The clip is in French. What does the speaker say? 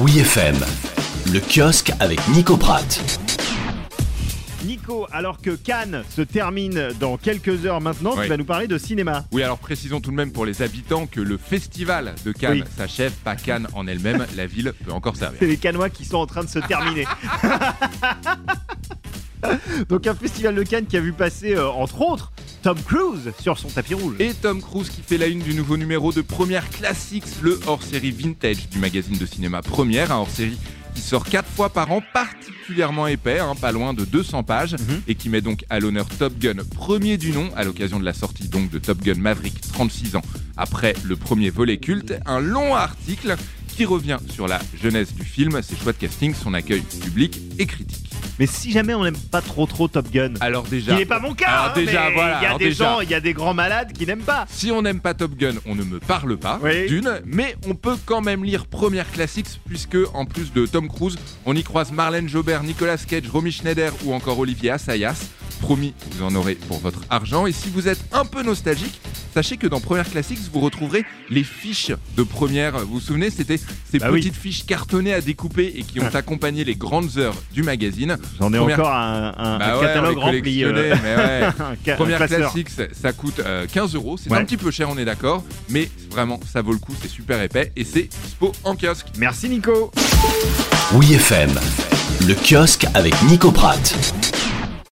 Oui FM, le kiosque avec Nico Pratt. Nico, alors que Cannes se termine dans quelques heures maintenant, oui. Tu vas nous parler de cinéma. Oui, alors précisons tout de même pour les habitants que le festival de Cannes s'achève, pas Cannes en elle-même, la ville peut encore servir. C'est les Cannois qui sont en train de se terminer. Donc un festival de Cannes qui a vu passer, entre autres, Tom Cruise sur son tapis rouge. Et Tom Cruise qui fait la une du nouveau numéro de Première Classics, le hors-série vintage du magazine de cinéma Première, un hors-série qui sort 4 fois par an, particulièrement épais, pas loin de 200 pages, et qui met donc à l'honneur Top Gun, premier du nom, à l'occasion de la sortie donc de Top Gun Maverick, 36 ans après le premier volet culte, un long article qui revient sur la jeunesse du film, ses choix de casting, son accueil public et critique. Mais si jamais on n'aime pas trop Top Gun, alors déjà, il n'est pas mon cas, mais voilà, il y a des gens, il y a des grands malades qui n'aiment pas. Si on n'aime pas Top Gun, on ne me parle pas d'une, mais on peut quand même lire Première Classics, puisque en plus de Tom Cruise, on y croise Marlène Jaubert, Nicolas Cage, Romy Schneider ou encore Olivier Assayas. Promis, vous en aurez pour votre argent. Et si vous êtes un peu nostalgique, sachez que dans Première Classics, vous retrouverez les fiches de Première. Vous vous souvenez, c'était ces petites fiches cartonnées à découper et qui ont accompagné les grandes heures du magazine. J'en ai encore un catalogue rempli. Première Classics, ça coûte 15 €. C'est un petit peu cher, on est d'accord. Mais vraiment, ça vaut le coup, c'est super épais et c'est dispo en kiosque. Merci Nico. Oui FM, le kiosque avec Nico Pratt.